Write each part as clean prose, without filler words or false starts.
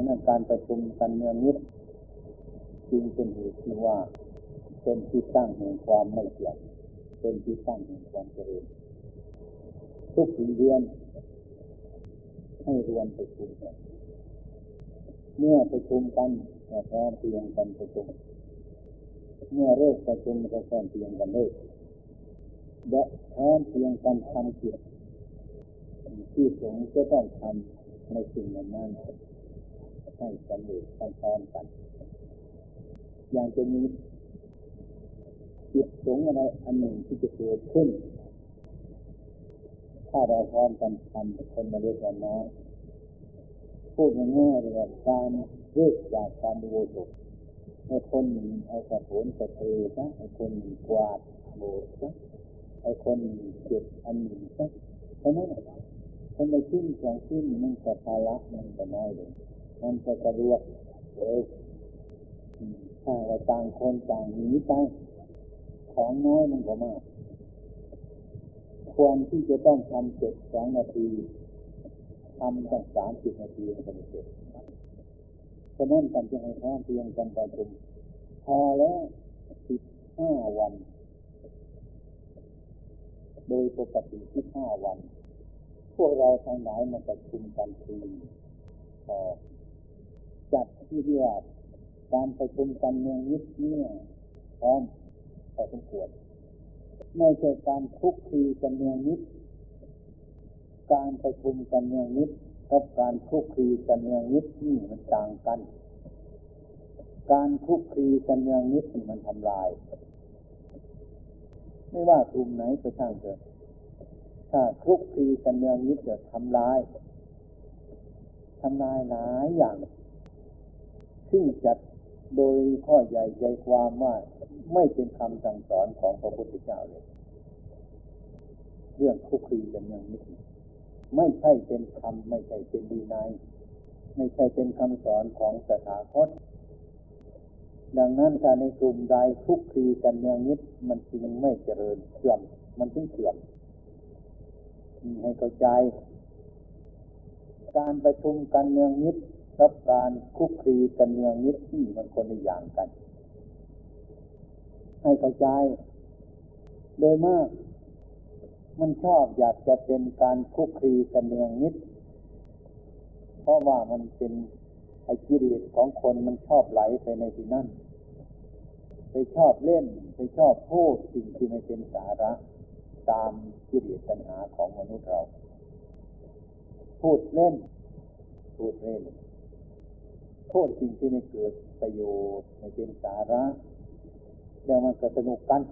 ดังนั้นการประชุมกันเนืองนิดจึงเป็นเหตุที่ว่าเป็นที่ตั้งแห่งความไม่เที่ยงเป็นที่ตั้งแห่งความเจริญทุกเดือนให้รวมประชุมกันเมื่อประชุมกันก็พร้อมเพียงกันประชุมเมื่อเลิกประชุมก็พร้อมเพียงกันเลิกและพร้อมเพียงกันทำกิจที่สงฆ์จะต้องทำในสิ่งนั้นให้สำเร็จพร้อมกันอย่างจะมีกิจสงฆ์อะไรอันหนึ่งที่จะเกิดขึ้นถ้าเราพร้อมกันทำคนละเล็กละน้อยพูดง่ายๆเลยว่าการเลิกจากการดูโบสถ์ให้คนหนึ่งเอากระโถนไปเทซะให้คนหนึ่งกวาดโบสถ์ซะให้คนหนึ่งเก็บอันหนึ่งซะเพราะนั้นคนละชิ้นสองชิ้นมันก็ภาระมันก็น้อยลงมันก็สะดวกเร็วถ้าว่าต่างคนต่างหนีไปของน้อยมันก็มากควรที่จะต้องทำเสร็จ2นาทีทำตั้ง30นาทีมันก็เสร็จฉะนั้นการจะให้พร้อมเพียงกันประชุมพอแล้ว15วันโดยปกติ15วันพวกเราทั้งหลายมาประชุมกันทีพอจัดที่เรียกว่าการประชุมกันเมืองนิดเนี่ยพร้อมพอสมควรไม่ใช่การคุกคีกันเมืองนิดการประชุมกันเมืองนิดกับการคุกคีกันเมืองนิดนี่มันต่างกันการคุกคีกันเมืองนิดนี่มันทำลายไม่ว่ากลุ่มไหนก็ช่างเถอะถ้าคุกคีกันเมืองนิดจะทำลายหลายอย่างซึ่งจัดโดยข้อใหญ่ใจความว่าไม่เป็นคำสั่งสอนของพระพุทธเจ้าเลยเรื่องคุกคีกันเมืองนิดไม่ใช่เป็นธรรมไม่ใช่เป็นดีนายไม่ใช่เป็นคำสอนของตถาคตดังนั้นถ้าในกลุ่มใดคุกคีกันเมืองนิดมันจึงไม่เจริญเสื่อมมันถึงเสื่อมให้เข้าใจการประชุมกันเนืองนิดกับการคุกคีกันเนืองนิดที่มันคนละอย่างกันให้เข้าใจโดยมากมันชอบอยากจะเป็นการคุกคีกันเนืองนิดเพราะว่ามันเป็นไอ้กิเลสของคนมันชอบไหลไปในที่นั่นไปชอบเล่นไปชอบพูดสิ่งที่ไม่เป็นสาระตามกิเลสตัณหาของมนุษย์เราพูดเล่นโทษสิ่งที่ไม่เกิดประโยชน์ไม่เป็นสาระแล้วมันก็สนุกกัน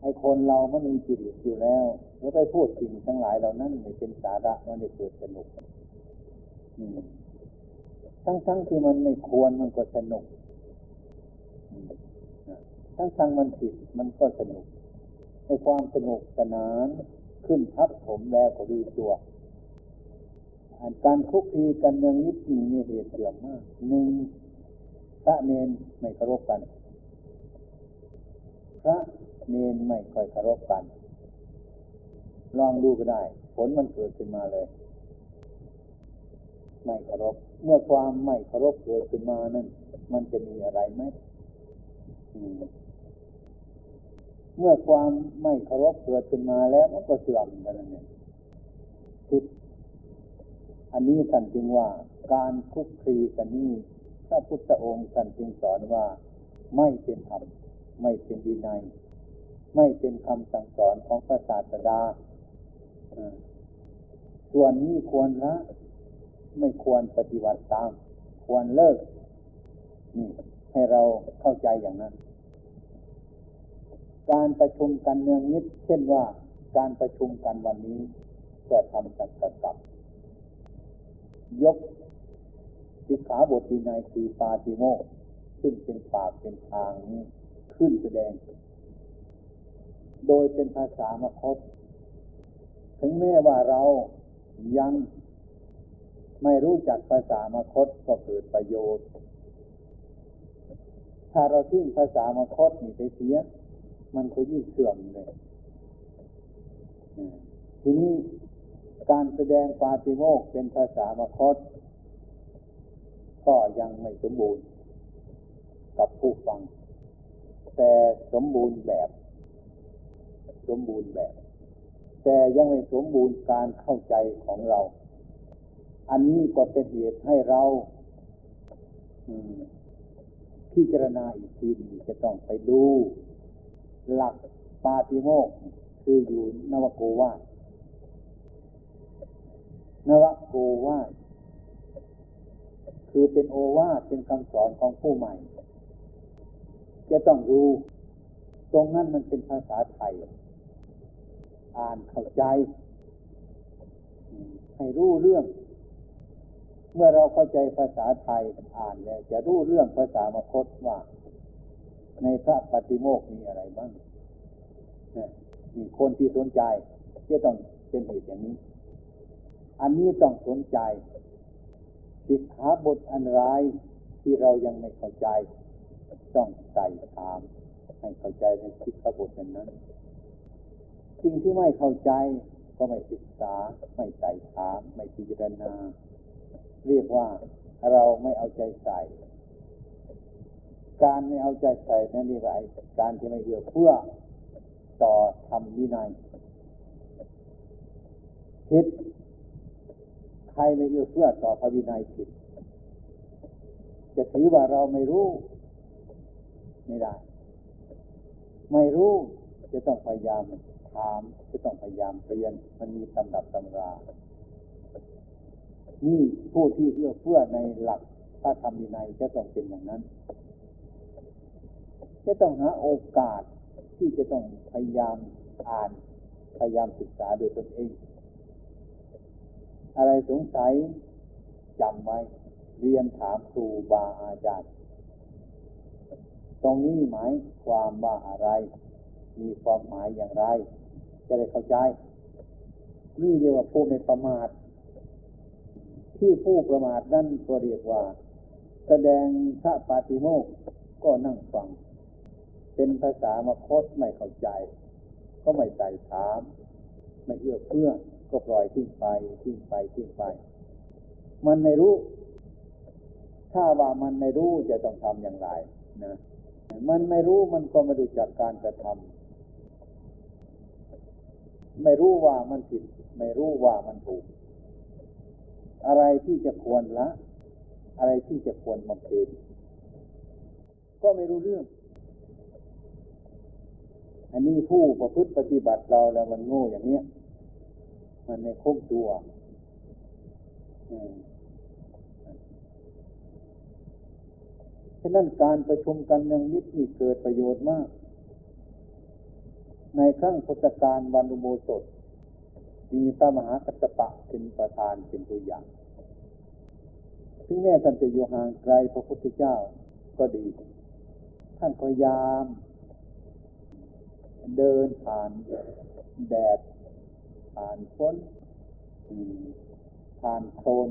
ไอ้คนเรามันมีจิตอยู่แล้วแล้วไปพูดสิ่งทั้งหลายเหล่านั้นไม่เป็นสาระมันได้เกิดสนุกทั้งที่มันไม่ควรมันก็สนุกทั้งมันผิดมันก็สนุกไอ้ความสนุกสนานขึ้นทับผมแล้วก็ลืมตัวการคุกคีกันเนืองนิดนี่มีเหตุเสื่อมมากหนึ่งพระเนรไม่เคารพกันพระเนรไม่ค่อยเคารพกันลองดูก็ได้ผลมันเกิดขึ้นมาเลยไม่เคารพเมื่อความไม่เคารพเกิดขึ้นมานั้นมันจะมีอะไรไหมเมื่อความไม่เคารพเกิดขึ้นมาแล้วมันก็เสื่อมกันนั่นเองผิดอันนี้ท่านจึงว่าการคุกคีกันนี้พระพุทธองค์ท่านจึงสอนว่าไม่เป็นธรรมไม่เป็นวินัยไม่เป็นคำสั่งสอนของพระศาสดาส่วนนี้ควรละไม่ควรปฏิบัติตามควรเลิกนี่ให้เราเข้าใจอย่างนั้นการประชุมกันเนืองนิดเช่นว่าการประชุมกันวันนี้เพื่อทำสังฆกรรมยกสิกขาบทวินัยคือปาติโมกข์ซึ่งเป็นปากเป็นทางนี้ขึ้นแสดงโดยเป็นภาษามคธถึงแม้ว่าเรายังไม่รู้จักภาษามคธก็เกิดประโยชน์ถ้าเราทิ้งภาษามคธนี่ไปเสียมันก็ยิ่งเสื่อมเลยทีนี้ การแสดงปาติโมกข์เป็นภาษามคธก็ยังไม่สมบูรณ์กับผู้ฟังแต่สมบูรณ์แบบแต่ยังไม่สมบูรณ์การเข้าใจของเราอันนี้ก็เป็นเหตุให้เราพิจารณาอีกทีหนึ่งจะต้องไปดูหลักปาติโมกข์คืออยู่นวโกวาทคือเป็นโอวาทเป็นคำสอนของผู้ใหม่จะต้องดูตรงนั้นมันเป็นภาษาไทยอ่านเข้าใจให้รู้เรื่องเมื่อเราเข้าใจภาษาไทยอ่านแล้วจะรู้เรื่องภาษามคธว่าในพระปาติโมกข์มีอะไรบ้างมีคนที่สนใจจะต้องเป็นเหตุอย่างนี้อันนี้ต้องสนใจสิกขาบทอันร้ายที่เรายังไม่เข้าใจต้องใส่ถามให้เข้าใจในสิกขาบทนั้นสิ่งที่ไม่เข้าใจก็ไม่ศึกษาไม่ใส่ถามไม่พิจารณาเรียกว่าเราไม่เอาใจใส่การไม่เอาใจใส่นั่นนี่ว่าการที่ไม่เอื้อเฟื้อต่อธรรมวินัยผิดใครไม่เอื้อเฟื้อต่อพระวินัยผิดจะถือว่าเราไม่รู้ไม่ได้ไม่รู้จะต้องพยายามถามจะต้องพยายามเรียนมันมีตำรับตำรานี่ผู้ที่เอื้อเฟื้อในหลักพระธรรมวินัยจะต้องเป็นอย่างนั้นจะต้องหาโอกาสที่จะต้องพยายามอ่านพยายามศึกษาโดยตนเองอะไรสงสัยจำไว้เรียนถามครูบาอาจารย์ตรงนี้หมายความว่าอะไรมีความหมายอย่างไรจะได้เข้าใจนี่เรียกว่าผู้ไม่ประมาทที่ผู้ประมาทนั่นก็เรียกว่าแสดงพระปาติโมกข์ก็นั่งฟังเป็นภาษามคธไม่เข้าใจก็ไม่ใส่ถามไม่เอื้อเฟื้อก็ปล่อยทิ้งไปมันไม่รู้ถ้าว่ามันไม่รู้จะต้องทำอย่างไรนะมันไม่รู้มันก็ไม่รู้จักการกระทำไม่รู้ว่ามันผิดไม่รู้ว่ามันถูกอะไรที่จะควรละอะไรที่จะควรบำเพ็ญก็ไม่รู้เรื่องอันนี้ผู้ประพฤติปฏิบัติเราแล้วมันโง่อย่างเนี้ยมันไม่คงตัวฉะนั้นการประชุมกันเนืองนิดนี่เกิดประโยชน์มากในครั้งพุทธกาลวันอุโบสถมีพระมหากัสสปะเป็นประธานเป็นตัวอย่างถึงแม้ท่านจะอยู่ห่างไกลพระพุทธเจ้าก็ดีท่านพยายามเดินผ่านแดดผ่านฝนผ่านโคลน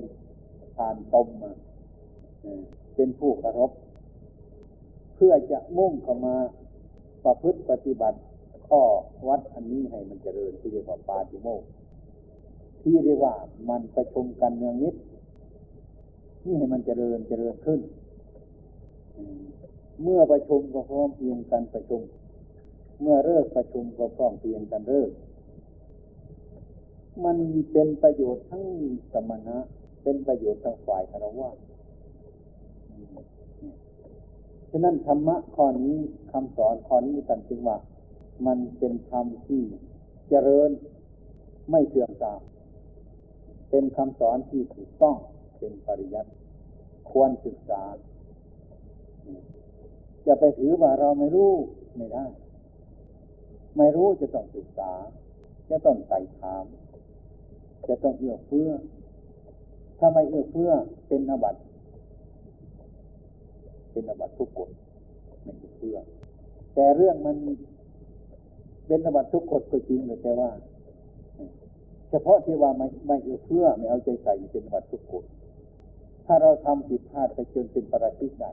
ผ่านลมเป็นผู้เคารพเพื่อจะมุ่งเข้ามาประพฤติปฏิบัติข้อวัดอันนี้ให้มันเจริญที่เรียกว่าปาติโมกข์ที่เรียกว่ามันประชุมกันเนืองนิดนี่ให้มันเจริญขึ้นเมื่อประชุมก็พร้อมเพียงกันประชุมเมื่อเลิกประชุมก็พร้อมเพียงกันเลิกมันเป็นประโยชน์ทั้งสมณะเป็นประโยชน์ทั้งฝ่ายคฤหัสถ์ฉะนั้นธรรมะข้อนี้คำสอนข้อนี้ตันจึงว่ามันเป็นธรรมที่เจริญไม่เสื่อมทรามเป็นคำสอนที่ถูกต้องเป็นปริยัติควรศึกษาจะไปถือว่าเราไม่รู้ไม่ได้ไม่รู้จะต้องศึกษาจะต้องไต่ถามจะต้องเอื้อเฟื้อถ้าไม่เอื้อเฟื้อเป็นอบัติทุกกฎไม่เอื้อเฟื้อแต่เรื่องมันเป็นอบัติทุกกฎก็จริงแต่ว่าเฉพาะที่ว่าไม่เอื้อเฟื้อไม่เอาใจใส่เป็นอบัติทุกกฎถ้าเราทำผิดพลาดไปจนเป็นปาราชิกได้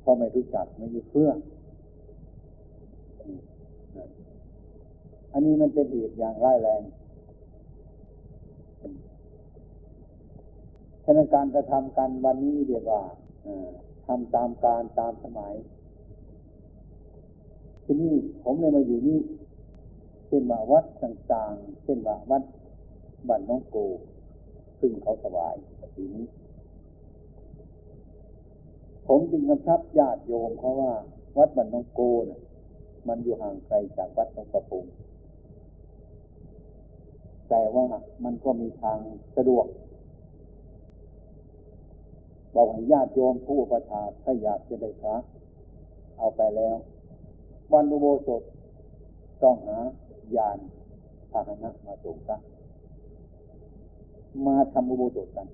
เพราะไม่รู้จักไม่เอื้อเฟื้อ อันนี้มันเป็นเหตุอย่างร้ายแรงฉะนั้นการกระทำกันวันนี้เรียกว่าทำตามการตามสมัยที่นี่ผมเลยมาอยู่นี่เช่นว่าวัดต่างๆเช่นว่าวัดบ้านน้องโกซึ่งเขาถวายปีนี้ผมจึงกำชับญาติโยมเขาว่าวัดบ้านน้องโกน่ะมันอยู่ห่างไกลจากวัดหนองประพงแต่ว่ามันก็มีทางสะดวกบอกให้ญาติโยมผู้อุปถากถ้าอยากจะได้พระเอาไปแล้ววันอุโบสถต้องหายานพาหนะมาส่งพระมาทำอุโบสถกัน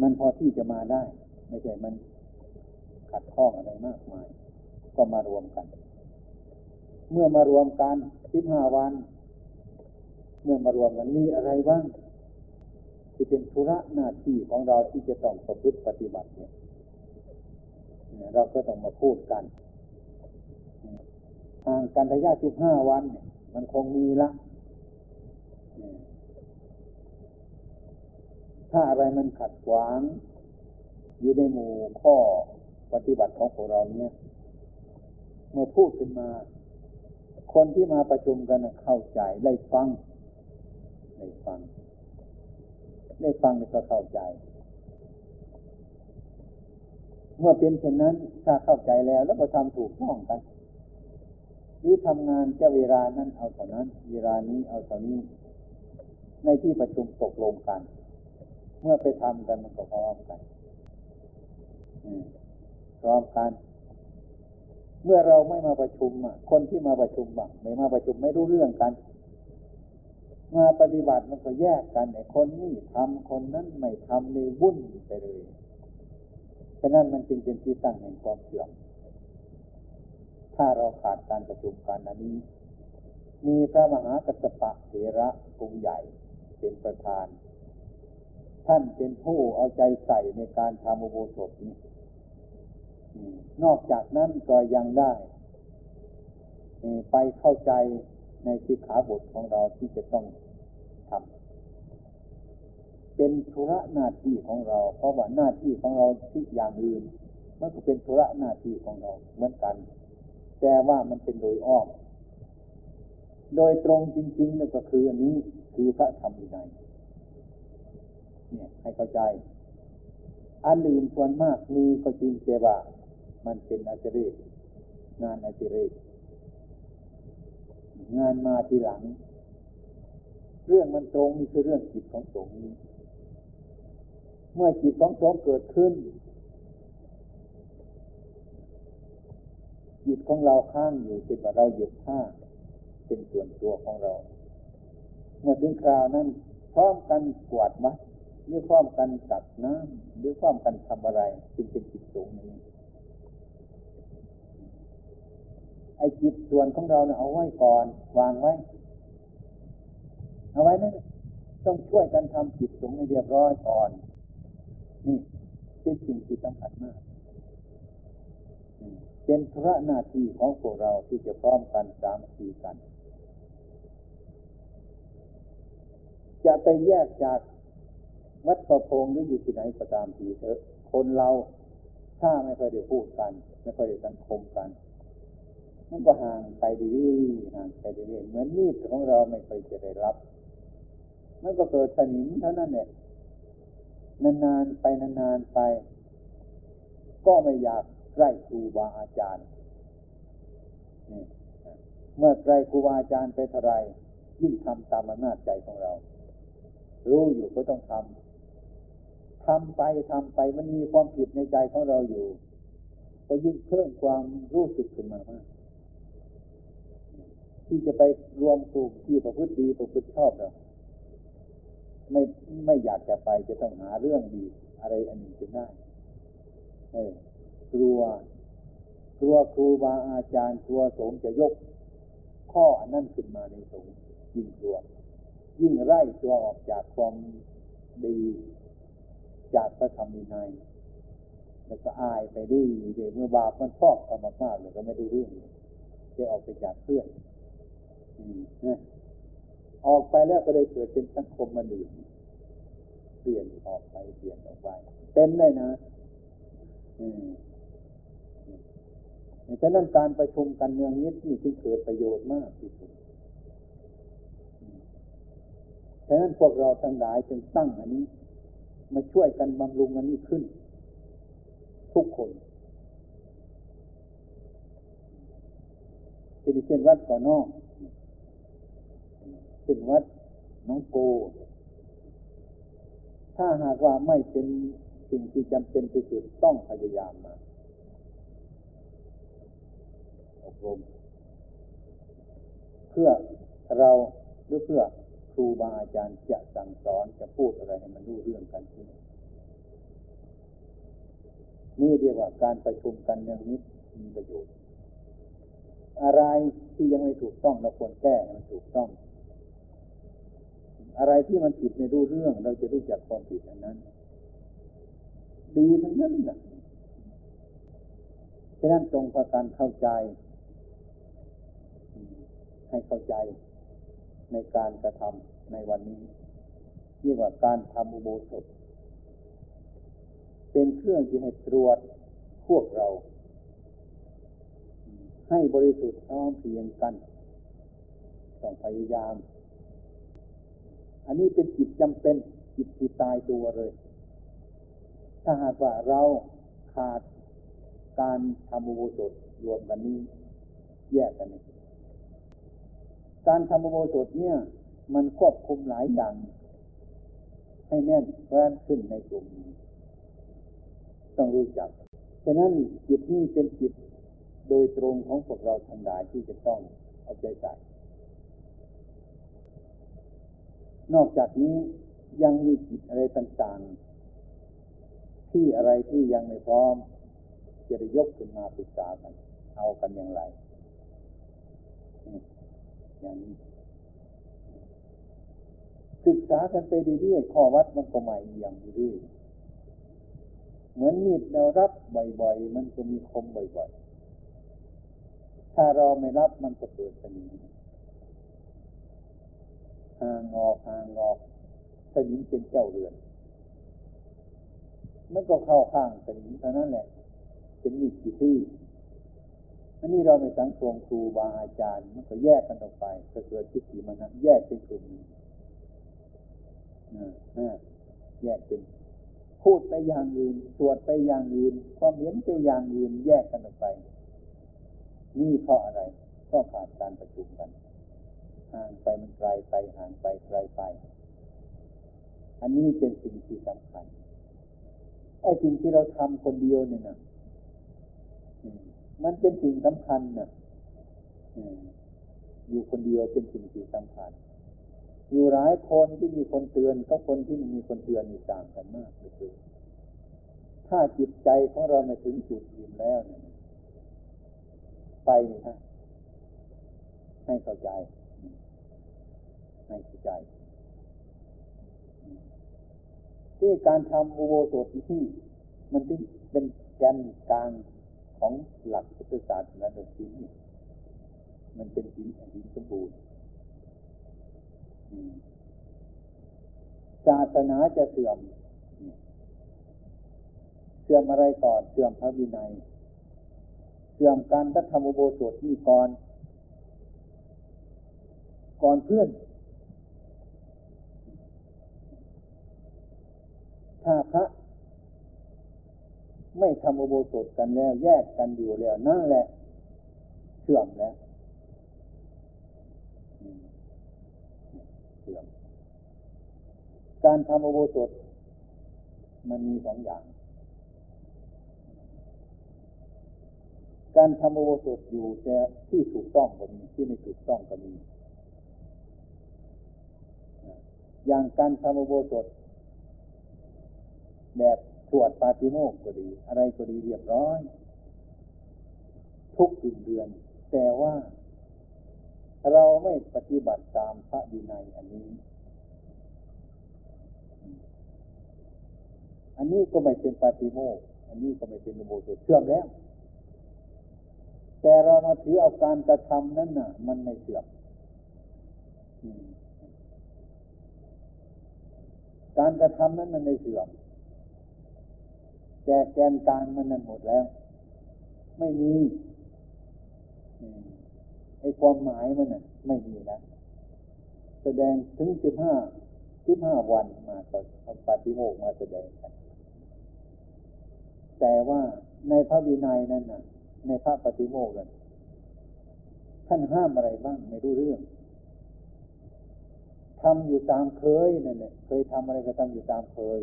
มันพอที่จะมาได้ไม่ใช่มันขัดข้องอะไรมากมายก็มารวมกันเมื่อมารวมกัน15วันเมื่อมารวมกันมีอะไรบ้างที่เป็นธุระหน้าที่ของเราที่จะต้องประพฤติปฏิบัติเนี่ยเราก็ต้องมาพูดกันห่างกันระยะ15วันเนี่ยมันคงมีละถ้าอะไรมันขัดขวางอยู่ในหมู่ข้อปฏิบัติของพวกเราเนี่ยเมื่อพูดขึ้นมาคนที่มาประชุมกันเข้าใจได้ฟังก็เข้าใจเมื่อเป็นเช่นนั้นถ้าเข้าใจแล้วแล้วก็ทำถูกต้องกันหรือทำงานจะเวลานั้นเอาเท่านั้นเวลานี้เอาเท่านี้ในที่ประชุมตกลงกันเมื่อไปทำกันมันก็พร้อมกันพร้อมกันเมื่อเราไม่มาประชุมคนที่มาประชุมไม่มาประชุมไม่รู้เรื่องกันมาปฏิบัติมันก็แยกกันไอ้คนนี่ทำคนนั้นไม่ทำเลยวุ่นไปเลยฉะนั้นมันจึงเป็นที่ตั้งแห่งความเสื่อมถ้าเราขาดการประชุมกันอันนี้มีพระมหากัสสปะเถระกรุงใหญ่เป็นประธานท่านเป็นผู้เอาใจใส่ในการทำอุโบสถนี้นอกจากนั้นก็ยังได้ไปเข้าใจในสิกขาบทของเราที่จะต้องทำเป็นธุระหน้าที่ของเราเพราะว่าหน้าที่ของเราที่อย่างอื่นมันก็เป็นธุระหน้าที่ของเราเหมือนกันแต่ว่ามันเป็นโดยอ้อมโดยตรงจริงๆนั่นก็คืออันนี้คือพระธรรมวินัยเนี่ยให้เข้าใจอันอื่นส่วนมากมีก็จริงแต่ว่ามันเป็นอดิเรกงานอดิเรกงานมาทีหลังเรื่องมันตรงนี่คือเรื่องจิตของสงฆ์เมื่อจิตของสงฆ์เกิดขึ้นจิตของเราข้างอยู่เช่นว่าเราเหยียบผ้าเป็นส่วนตัวของเราเมื่อถึงคราวนั้นพร้อมกันกวาดวัดหรือพร้อมกันตักน้ำหรือพร้อมกันทำอะไรจึงเป็นจิตสงฆ์นี้ไอ้จิตส่วนของเราเนี่ยเอาไว้ก่อนวางไว้เอาไว้นั่นต้องช่วยกันทำจิตสงฆ์ให้เรียบร้อยก่อนนี่เป็นสิ่งที่สำคัญมากเป็นธุระหน้าที่ของพวกเราที่จะพร้อมกันสามัคคีกันจะไปแยกจากวัดประพงหรืออยู่ที่ไหนก็ตามทีเถอะคนเราถ้าไม่ค่อยได้พูดกันไม่ค่อยได้สังคมกันมันก็ห่างไปเรื่อยห่างไปเรื่อยเหมือนมีดของเราไม่ค่อยจะได้รับมันก็เกิดสนิมเท่านั้นแหละนานๆไปนานๆไปก็ไม่อยากใกล้ครูบาอาจารย์เมื่อใกล้ครูบาอาจารย์ไปเท่าไรยิ่งทำตามอำนาจใจของเรารู้อยู่ก็ต้องทำไปมันมีความผิดในใจของเราอยู่ก็ยิ่งเพิ่มความรู้สึกขึ้นมามากที่จะไปรวมกลุ่มที่ประพฤติดีประพฤติชอบเราไม่อยากจะไปจะต้องหาเรื่องดีอะไรอันหนึ่งจนได้กลัวครูบาอาจารย์กลัวสงฆ์จะยกข้ออันนั้นขึ้นมาในสงฆ์ยิ่งกลัวยิ่งไล่ตัวออกจากความดีจากพระธรรมวินัยแล้วก็อายไปดื้อเมื่อบาปมันพอกเข้ามามากๆเลยก็ไม่ดูเรื่องเลยได้ออกไปจากเพื่อน ออกไปแล้วก็เลยเกิดเป็นสังคมมันอื่นเปลี่ยนออกไปเปลี่ยนออกไปเป็นได้นะฉะนั้นการประชุมกันเนืองนิดนี่จึงเกิดประโยชน์มากที่สุดฉะนั้นพวกเราทั้งหลายจึงตั้งอันนี้มาช่วยกันบำรุงอันนี้ขึ้นทุกคนเป็นเช่นวัดก่อนนอกเป็นวัดน้องโกถ้าหากว่าไม่เป็นสิ่งที่จำเป็นที่สุดต้องพยายามมาอบรมเพื่อเราหรือเพื่อครูบาอาจารย์จะสั่งสอนจะพูดอะไรให้มันรู้เรื่องกันขึ้นนี่เรียกว่าการประชุมกันเนืองนิดมีประโยชน์อะไรที่ยังไม่ถูกต้องเราควรแก้ให้มันถูกต้องอะไรที่มันผิดไม่รู้เรื่องเราจะรู้จักความผิดอันนั้นดีทั้งนั้นนะฉะนั้นจงพากันเข้าใจให้เข้าใจในการกระทำในวันนี้เรียกว่าการทำอุโบสถเป็นเครื่องที่ให้ตรวจพวกเราให้บริสุทธิ์พร้อมเพรียงกันต้องพยายามอันนี้เป็นจิตจำเป็นจิตที่ตายตัวเลยถ้าหากว่าเราขาดการทำอุโบสถรวมกันนี้แยกกันการทำอุโบสถเนี่ยมันควบคุมหลายอย่างให้แน่นแฟ้นขึ้นในกลุ่มนี้ต้องรู้จักฉะนั้นจิตนี้เป็นจิตโดยตรงของพวกเราทั้งหลายที่จะต้องเอาใจใส่นอกจากนี้ยังมีจิตอะไรต่างๆที่อะไรที่ยังไม่พร้อมจะได้ยกขึ้นมาปรึกษากันเอากันอย่างไรอย่างนี้ศึกษากันไปเรื่อยๆข้อวัดมันก็ใหม่เยี่ยมเรื่อยเหมือนมีดเรารับบ่อยๆมันก็มีคมบ่อยๆถ้าเราไม่รับมันก็เกิดสนิมห่างออกสนิมเป็นเจ้าเรือนมันก็เข้าข้างสนิมเท่านั้นแหละเป็นมีดที่ทื่ออันนี้เราไม่สังคมครูบาอาจารย์มันก็แยกกันออกไปก็เกิดทิฏฐิมานะแยกเป็นกลุ่มแยกเป็นพูดไปอย่างอื่นสวดไปอย่างอื่นความเห็นไปอย่างอื่นแยกกันออกไปนี่เพราะอะไรเพราะขาดการประชุมกันห่างไปมันไกลไปห่างไปไกลไปอันนี้เป็นสิ่งที่สำคัญไอ้สิ่งที่เราทำคนเดียวเนี่ยนะมันเป็นสิ่งสำคัญนะอยู่คนเดียวเป็นสิ่งที่สำคัญอยู่หลายคนที่มีคนเตือนกับคนที่ไม่มีคนเตือนมีต่างกันมากเลยคือถ้าจิตใจของเราไม่ถึงจุดอิ่มแล้วเนี่ยไปนี่ฮะให้เข้าใจที่การทำอุโบสถที่มันถึงเป็นแกนกลางของหลักพุทธศาสนาโดยศีลนี่มันเป็นศีลอันดีสมบูรณ์ศาสนาจะเสื่อมอะไรก่อนเสื่อมพระวินัยเสื่อมการทำอุโบสถนี่ก่อนเพื่อนถ้าพระไม่ทำอุโบสถกันแล้วแยกกันอยู่แล้วนั่นแหละเสื่อมแล้วการทำอุโบสถมันมีสองอย่างการทำอุโบสถอยู่แต่ที่ถูกต้องก็มีที่ไม่ถูกต้องก็มีอย่างการทำอุโบสถแบบสวดปาฏิโมกข์ก็ดีอะไรก็ดีเรียบร้อยทุกเดือนแต่ว่าเราไม่ปฏิบัติตามพระวินัยอันนี้ก็ไม่เป็นปาฏิโมกข์อันนี้ก็ไม่เป็นอุโบสถเสื่อมแล้วแต่เรามาถือเอาการกระทำนั้นน่ะมันไม่เสื่อม การกระทำนั้นมันไม่เสื่อมแต่แกนกลางมันนั้นหมดแล้วไม่มีไอ้ความหมายมันน่ะไม่มีแล้วแสดงถึง15วันมาตอนปาฏิโมกข์มาแสดงกันแต่ว่าในพระวินัยนั้นน่ะในพระปาฏิโมกข์นั้นท่านห้ามอะไรบ้างไม่รู้เรื่องทำอยู่ตามเคยนั่นแหละเคยทำอะไรก็ทำอยู่ตามเคย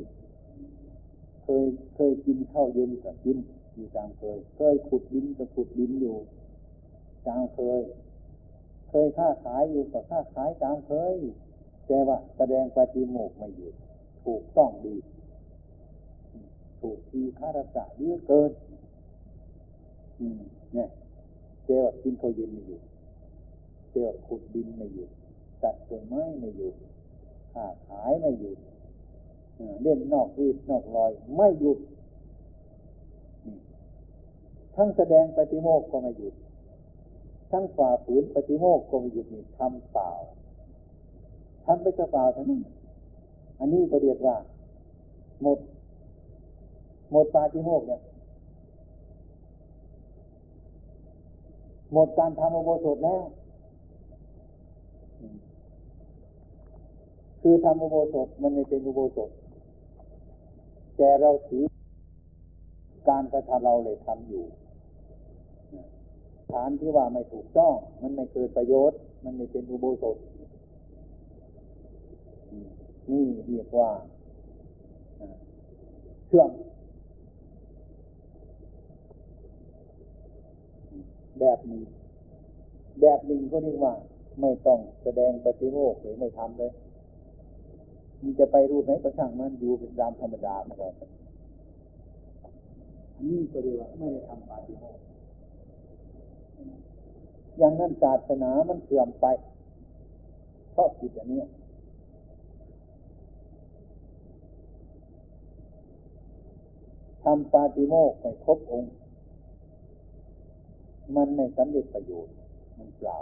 กินข้าวเย็นก็กินอยู่ตามเคยขุดดินก็ขุดดินอยู่ตามเคยค้าขายอยู่ก็ค้าขายตามเคยแต่ว่าแสดงปาฏิโมกข์ไม่หยุดถูกต้องดีถูกทีฆาตกรรมเยอะเกินเนี่ยเจ้ากินข้าวเย็นไม่หยุดเจ้าขุดดินไม่หยุดตัดต้นไม้ไม่หยุดค้าขายไม่หยุดเล่นนอกรีดนอกรอยไม่หยุดทั้งแสดงปาฏิโมกข์ก็ไม่หยุดทั้งฝ่าฝืนปาฏิโมกข์ก็ไม่หยุดนี่ทำเปล่าทำไปก็เปล่าเท่านั้นอันนี้ก็เรียกว่าหมดปาฏิโมกข์เนี่ยหมดการทำอุโบสถแล้วคือทำอุโบสถมันไม่เป็นอุโบสถแต่เราถือการกระทำเราเลยทำอยู่ฐานที่ว่าไม่ถูกต้องมันไม่เกิดประโยชน์มันไม่เป็นอุโบสถนี่เรียกว่าเชื่อมแบบนี้แบบหนึ่งก็เรียกว่าไม่ต้องแสดงปฏิโมกข์หรือไม่ทำเลยมันจะไปรูปไหนก็ช่างมันอยู่เป็นตามธรรมดามันก็นี่ก็เรียกว่าไม่ได้ทำปาฏิโมกข์อย่างนั้นศาสนามันเสื่อมไปเพราะกิจอันนี้ทำปาฏิโมกข์ไม่ครบองค์มันไม่สำเร็จประโยชน์มันเปล่า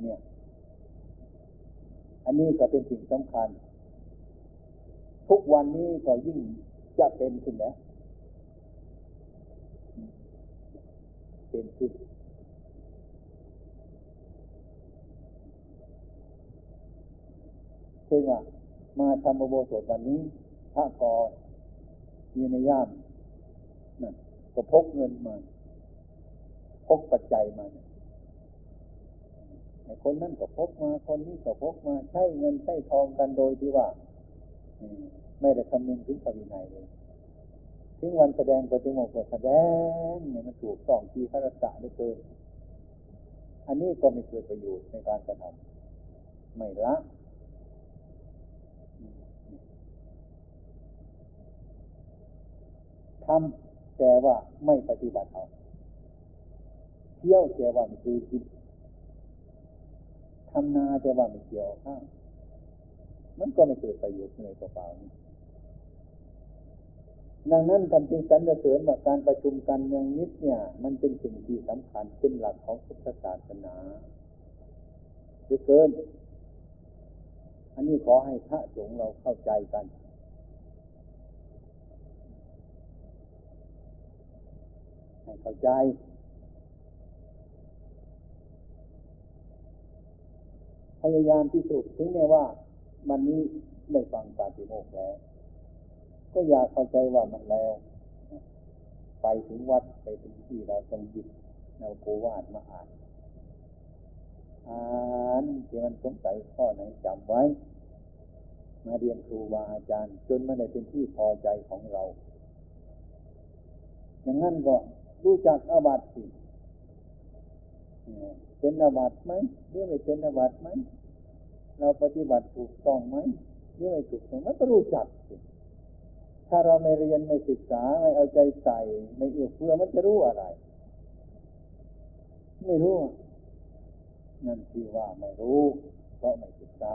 เนี่ยอันนี้ก็เป็นสิ่งสำคัญทุกวันนี้ก็ยิ่งจะเป็นขึ้นแล้วเป็นขึ้นเช่นว่ามาทำอุโบสถวันนี้พระกรอยู่ในย่ามนั่นก็พกเงินมาพกปัจจัยมาไอ้คนนั้นก็พกมาคนนี้ก็พกมาใช้เงินใช้ทองกันโดยที่ว่าไม่ได้คำนึงถึงพระวินัยเลยถึงวันแสดงปฏิโมกข์ก็แสดงเนี่ยมันถูกต้องที่พระรัตนะได้เกินอันนี้ก็ไม่เกิดประโยชน์ในการกระทำไม่ละทำแต่ว่าไม่ปฏิบัติเอาเที่ยวแต่ว่าไม่คือกินทำนาแต่ว่าไม่เกี่ยวข้าวมันก็ไม่เกิดประโยชน์เหนื่อยเปล่าๆนี่ดังนั้นท่านจึงสรรเสริญว่าการประชุมกันเนืองนิดเนี่ยมันเป็นสิ่งที่สำคัญเป็นหลักของพุทธศาสนาเหลือเกินอันนี้ขอให้พระสงฆ์เราเข้าใจกันให้เข้าใจพยายามที่สุดถึงแม้ว่าวันนี้ได้ฟังปาฏิโมกข์แล้วก็อยากเข้าใจว่ามันแล้วไปถึงวัดไปถึงที่เราต้องหยิบแนวโกวาทมาอ่านที่มันสงสัยข้อไหนจำไว้มาเรียนครูบาอาจารย์จนมันได้เป็นที่พอใจของเราอย่างนั้นก็รู้จักอาบัติสิเป็นอาบัติไหมหรือไม่เป็นอาบัติไหมเราปฏิบัติถูกต้องไหมหรือไม่ถูกต้องมันก็รู้จักสิถ้าเราไม่เรียนไม่ศึกษาไม่เอาใจใส่ไม่เอื้อเฟื้อมันจะรู้อะไรไม่รู้นั่นคือว่าไม่รู้เพราะไม่ศึกษา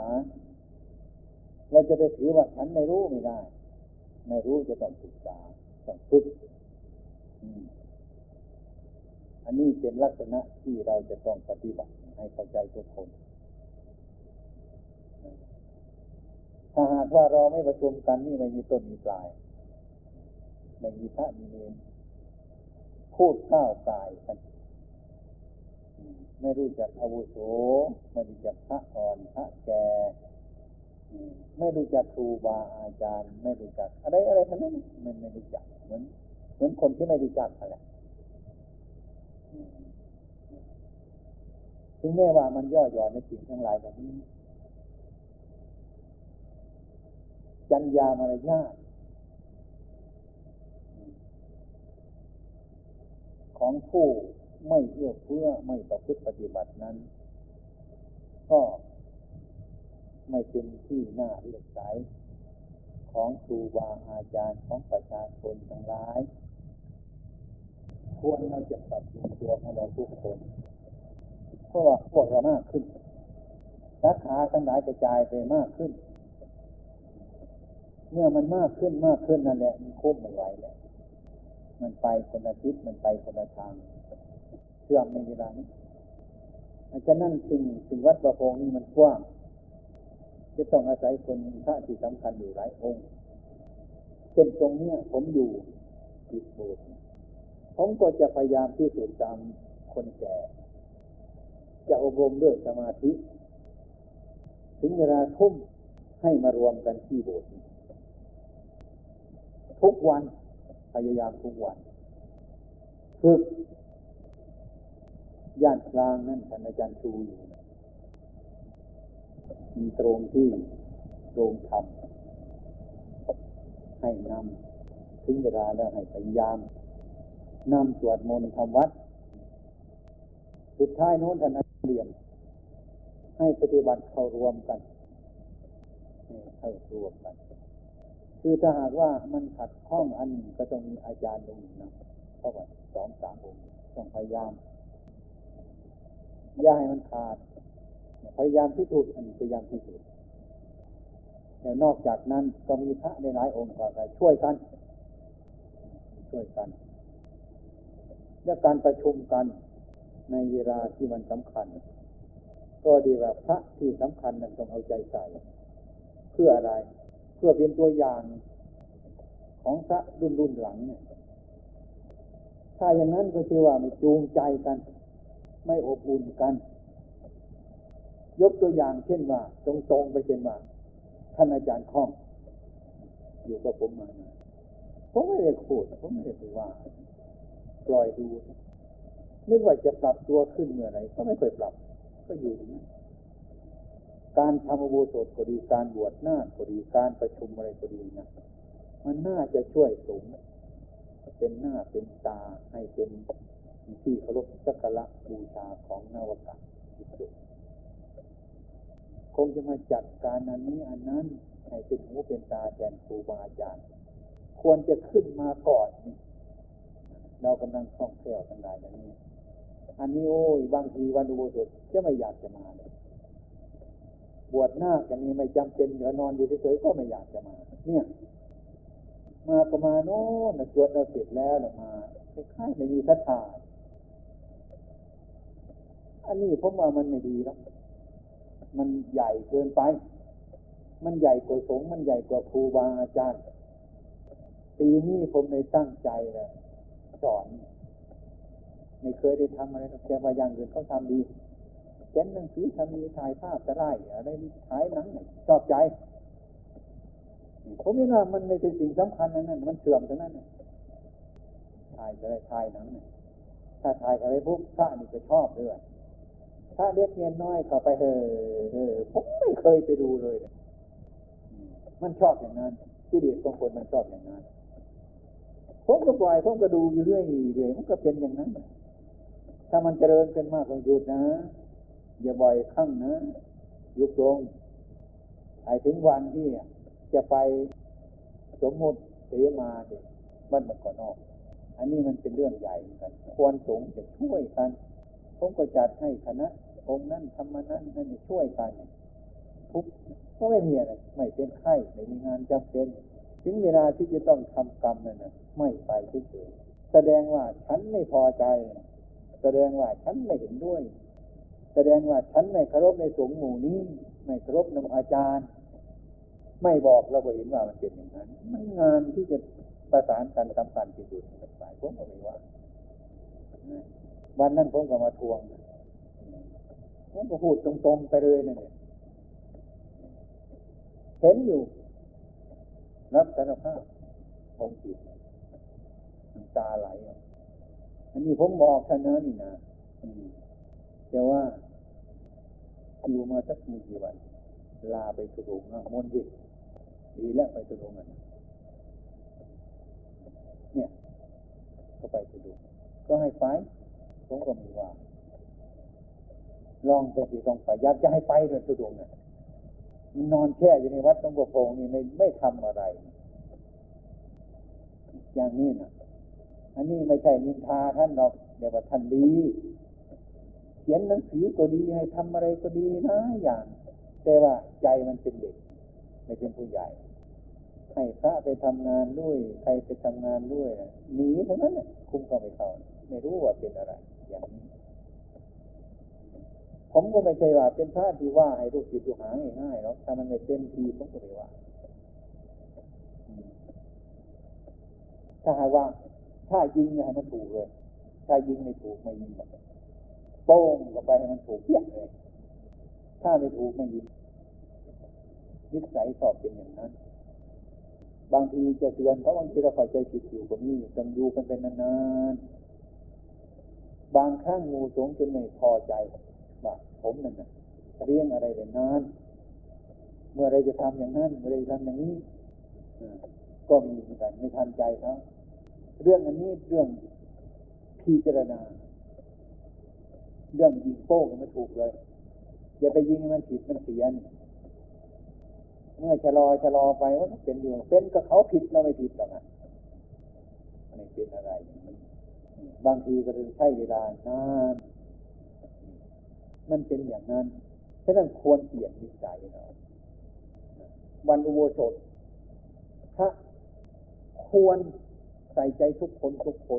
เราจะไปถือว่าฉันไม่รู้ไม่ได้ไม่รู้จะต้องศึกษาต้องฝึกอันนี้เป็นลักษณะที่เราจะต้องปฏิบัติให้เข้าใจทุกคน ถ้าหากว่าเราไม่ประชุมกันนี่ไม่มีต้นมีปลายไม่มีพระมีเนรพูดก้าวไกลกันไม่รู้จักอาวุโสไม่รู้จักพระอ่อนพระแก่ไม่รู้จักครูบาอาจารย์ไม่รู้จักอะไรอะไรทั้งนั้นมันไม่รู้จักเหมือนคนที่ไม่รู้จักอะไรถึงแม้ว่ามันย่อหย่อนในสิ่งทั้งหลายแบบนี้จัญญามารยาทของผู้ไม่เอื้อเฟื้อไม่ประพฤติปฏิบัตินั้นก็ไม่เป็นที่น่าเลื่อมใสของครูบาอาจารย์ของประชาชนทั้งหลายควรเราจะปรับปรุงตัวของเราทุกคนเพราะว่าพวกเรามากขึ้นสาขาทั้งหลายกระจายไปมากขึ้นเมื่อมันมากขึ้นนั่นแหละมันควบไม่ไหวแล้วมันไปคนละทิศมันไปคนละทางเชื่อมในเวลานี้อาจารย์นั่นสิ่งวัดประพงนี่มันกว้างจะต้องอาศัยคนพระที่สำคัญอยู่หลายองค์เช่นตรงนี้ผมอยู่ติดโบสถ์ผมก็จะพยายามที่สุดตามคนแก่จะอบรมเรื่องสมาธิถึงเวลาทุ่มให้มารวมกันที่โบสถ์ทุกวันพยายามทุกวันฝึกย่านกลางนั่นท่านอาจารย์ชูอยู่มีตรงที่โรงธรรมให้นำถึงเวลาแล้วให้พยายามนำสวดมนต์ทำวัดสุดท้ายโน้นท่านอาจารย์เลี่ยมให้ปฏิบัติเข้ารวมกันคือถ้าหากว่ามันขัดข้องอันหนึ่งก็ต้องมีอาจารย์องค์หนึ่งนำเข้าไปสองสามองค์ต้องพยายามอย่าให้มันขาดพยายามที่สุดอันนี้พยายามที่สุดแล้วนอกจากนั้นก็มีพระในหลายองค์ก็ได้ช่วยกันและการประชุมกันในเวลาที่มันสำคัญก็ดีว่าพระที่สำคัญนั้นต้องเอาใจใส่เพื่ออะไรเพื่อเป็นตัวอย่างของพระรุ่นหลังเนี่ยถ้าอย่างนั้นก็คือว่าไม่จูงใจกันไม่อบอุ่นกันยกตัวอย่างเช่นว่าตรงไปเช่นว่าท่านอาจารย์ข้องอยู่กับผมมาผมไม่ได้พูดผมไม่ได้ไปว่าปล่อยดูนึกว่าจะปรับตัวขึ้นเมื่อไหร่ก็ไม่เคยปรับก็อยู่อย่างนั้นการทำอุโบสถก็ดีการบวชนาฏก็ดีการประชุมอะไรก็ดีนะมันน่าจะช่วยสมเป็นหน้าเป็นตาให้เป็นที่เคารพสักการะบูชาของนวกะที่สุดคงจะมาจัดการอันนี้อันนั้นให้เป็นหูเป็นตาแทนครูบาอาจารย์ควรจะขึ้นมาก่อนเรากำลังท่องเที่ยวทั้งหลายอย่างนี้อันนี้โอ้ยบางทีวันอุโบสถจะไม่อยากจะมาเลยบวชหน้ากันนี้ไม่จำเป็นก็นอนอยู่เฉยๆก็ไม่อยากจะมาเนี่ยมาประมาณโน้นจวนเราเสร็จแล้วเรามาคล้ายๆไม่มีศรัทธาอันนี้ผมว่ามันไม่ดีหรอกมันใหญ่เกินไปมันใหญ่กว่าสงฆ์มันใหญ่กว่าครูบาอาจารย์ปีนี้ผมเลยตั้งใจเลยสอนไม่เคยได้ทำอะไรแต่ว่าอย่างอื่นเขาทำดีเช่นหนังสือทำมีถ่ายภาพจะได้อะไรถ่ายหนังชอบใจผมไม่ว่ามันไม่เป็นสิ่งสำคัญนั่นมันเสื่อมทั้งนั้นถ่ายจะได้ถ่ายหนังถ้าถ่ายอะไรพวกพระนี่จะชอบด้วยถ้าเด็กเรียนน้อยเข้าไปผมไม่เคยไปดูเลยมันชอบอย่างนั้นที่เด็กบางคนมันชอบอย่างนั้นผมก็ปล่อยผมก็ดูอยู่เรื่อยมันก็เป็นอย่างนั้นถ้ามันเจริญขึ้นมากก็หยุดนะอย่าบ่อยครั้งนะยุบลงหายถึงวันที่จะไปสมมติเสมาเด็กบ้านมันก่อนอกอันนี้มันเป็นเรื่องใหญ่เหมือนกันควรสงฆ์จะช่วยกันผมก็จัดให้คณะองค์นั้นธรรมนั้นนั่นช่วยกันทุกก็ไม่มีอะไรไม่เป็นไข้ไม่มีงานจำเป็นถึงเวลาที่จะต้องทำกรรมนั่นนะไม่ไปเฉยแสดงว่าฉันไม่พอใจแสดงว่าฉันไม่เห็นด้วยแสดงว่าฉันไม่เคารพในสงฆ์หมู่นี้ไม่เคารพนำอาจารย์ ไม่บอกเราก็เห็นว่ามันเป็นอย่างนั้นมันงานที่จะประสานกันทำกันที่สุดในสายผมก็ไม่ว่าวันนั้นผมก็มาทวงผมก็พูดตรงๆไปเลยนั่นเองเห็นอยู่รับสารภาพผมผิดตาไหลอันนี้ผมบอกท่านนะนี่นะแต่ว่าอยู่มาสักมีกี่วันลาไปตุลงมนต์ดิดีแล้วไปตุลงอ่ะเนี่ยก็ไปตุลงก็ให้ไปผมก็ไม่ว่าลองไปสิลองไปอยากจะให้ไปเลยตุลงเนี่ยมันนอนแช่อยู่ในวัดหลวงปู่โพงนี่ไม่ทำอะไรอย่างนี้นะอันนี้ไม่ใช่นินทาท่านหรอกเดี๋ยวว่าท่านดีเขียนหนังสือก็ดีให้ทำอะไรก็ดีนะอย่างแต่ว่าใจมันเป็นเด็กไม่เป็นผู้ใหญ่ให้พระไปทำงานด้วยใครไปทำงานด้วยหนีทั้งนั้นเนี่ยคุ้มก็ไม่เข้าไม่รู้ว่าเป็นอะไรอย่างนี้ผมก็ไม่ใช่ว่าเป็นพระที่ว่าให้ลูกศิษย์ลูกหาง่ายๆหรอกถ้ามันไม่เต็มทีผมก็ไม่ว่าถ้าหากว่าถ้ายิงให้มันถูกเลยถ้ายิงไม่ถูกไม่ยิงแบบโป้งก็ไปให้มันถูกเพี้ยนเลยถ้าไม่ถูกไม่ยิงนิสัยสอบเป็นอย่างนั้นบางทีจะเตือนเพราะบางทีเราเข้าใจผิดอยู่ก็มีจำอยู่กันเป็นนานๆบางครั้งงูสงจนไม่พอใจว่าผมนั่นน่ะเรียงอะไรเป็นนานเมื่อไรจะทำอย่างนั้นเมื่อไรจะทำอย่างนี้ก็มีเหมือนกันไม่ทันใจเขาเรื่องอันนี้เรื่องพิจารณาเรื่องยิงโป้งมันถูกเลยอย่าไปยิงมันผิดมันเสียนี่เมื่อชะลอไปว่าเป็นอยู่เป็นก็เขาผิดเราไม่ผิดหรอกนะไม่เป็นอะไรบางทีก็ถึงใช้เวลานานมันเป็นอย่างนั้นฉะนั้นควรเปลี่ยนนิสัยเราวันอุโบสถพระควรใส่ใจทุกคนคว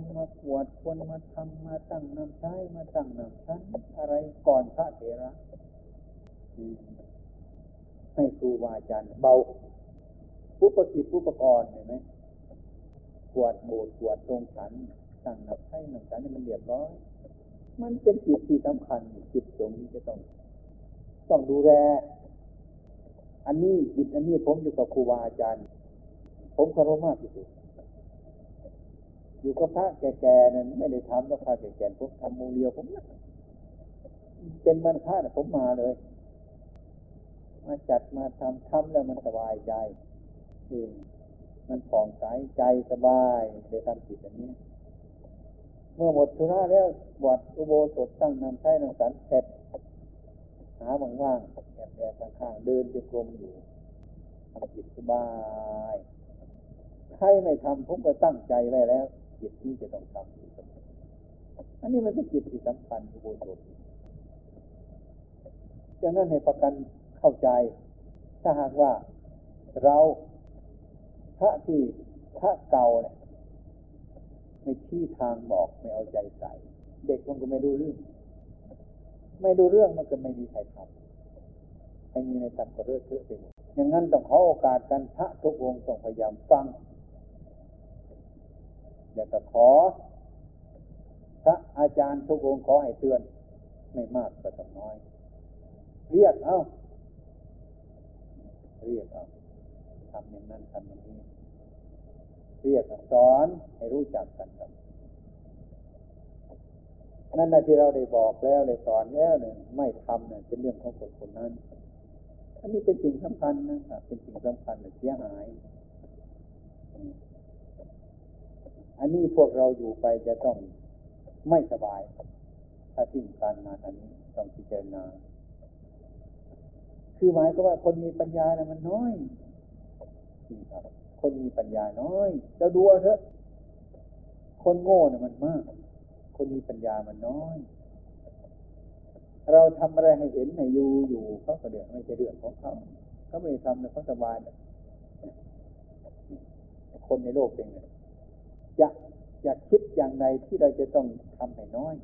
รมาปวดควรมาทำมาตั้งน้ำใช้มาตั้งน้ำชั้นอะไรก่อนพระเถระให้ครูบาอาจารย์เบาอุปกิจอุปกรณ์เห็นไหมปวดโบสถ์ปวดตรงฉันตั้งน้ำใช้น้ำชั้นนี่มันเรียบร้อยมันเป็นจิตที่สำคัญจิตตรงนี้จะต้องดูแลอันนี้จิตอันนี้ผมอยู่กับครูบาอาจารย์ผมเคารพมากที่สุดอยู่กับพระแก่ๆนั้นไม่ได้ทำกับพระแก่ๆผมทำโมเดียวผมนะเป็นมันพระนะผมมาเลยมาจัดมาทำแล้วมันสบายใจมันผ่องใสใจสบายได้ทำจิตอันนี้เมื่อหมดธุระแล้วบวชอุโบสถตั้งนำใช้นำสันเสร็จหาว่างๆแอบข้างๆเดินจงกรมอยู่ทำจิตสบายใครไม่ทำผมก็ตั้งใจไว้แล้วจิตนี้จะต้องทำอยู่เสมออันนี้มันเป็นจิตที่สำคัญอุโบสถดังนั้นให้ประกันเข้าใจถ้าหากว่าเราพระเก่าเนี่ยไม่ชี้ทางบอกไม่เอาใจใส่เด็กมันก็ไม่ดูเรื่องมันก็ไม่มีใครทำไม่มีในทำก็เรื่อยเรื่อยไปหมดอย่างนั้นต้องขอโอกาสกันพระทุกองค์ต้องพยายามฟังอยากจะขอพระอาจารย์ทุกองค์ขอให้เตือนไม่มากก็ต้องน้อยเรียกเอาทำอย่างนั้นทำอย่างนี้เรียกสอนให้รู้จักกันครับนั่นนะที่เราได้บอกแล้วได้สอนแล้วเนี่ยไม่ทำเนี่ยเป็นเรื่องของคนนั้นอันนี้เป็นสิ่งสำคัญนะครับเป็นสิ่งสำคัญเสียหายอันนี้พวกเราอยู่ไปจะต้องไม่สบายถ้าทิ้งการงานอันนี้ต้องพิจารณาคือหมายก็ว่าคนมีปัญญาเนี่ยมันน้อยจริงครับคนมีปัญญาน้อยเราดูเถอะคนโง่เนี่ยมันมากคนมีปัญญามันน้อยเราทำอะไรให้เห็นให้อยู่เขาก็เดือดไม่ใช่เดือดของเขาไม่ทำเนี่ยเขาสบายเนี่ยคนในโลกเป็นไงอยากคิดอย่างไรที่เราจะต้องทำให้น้อย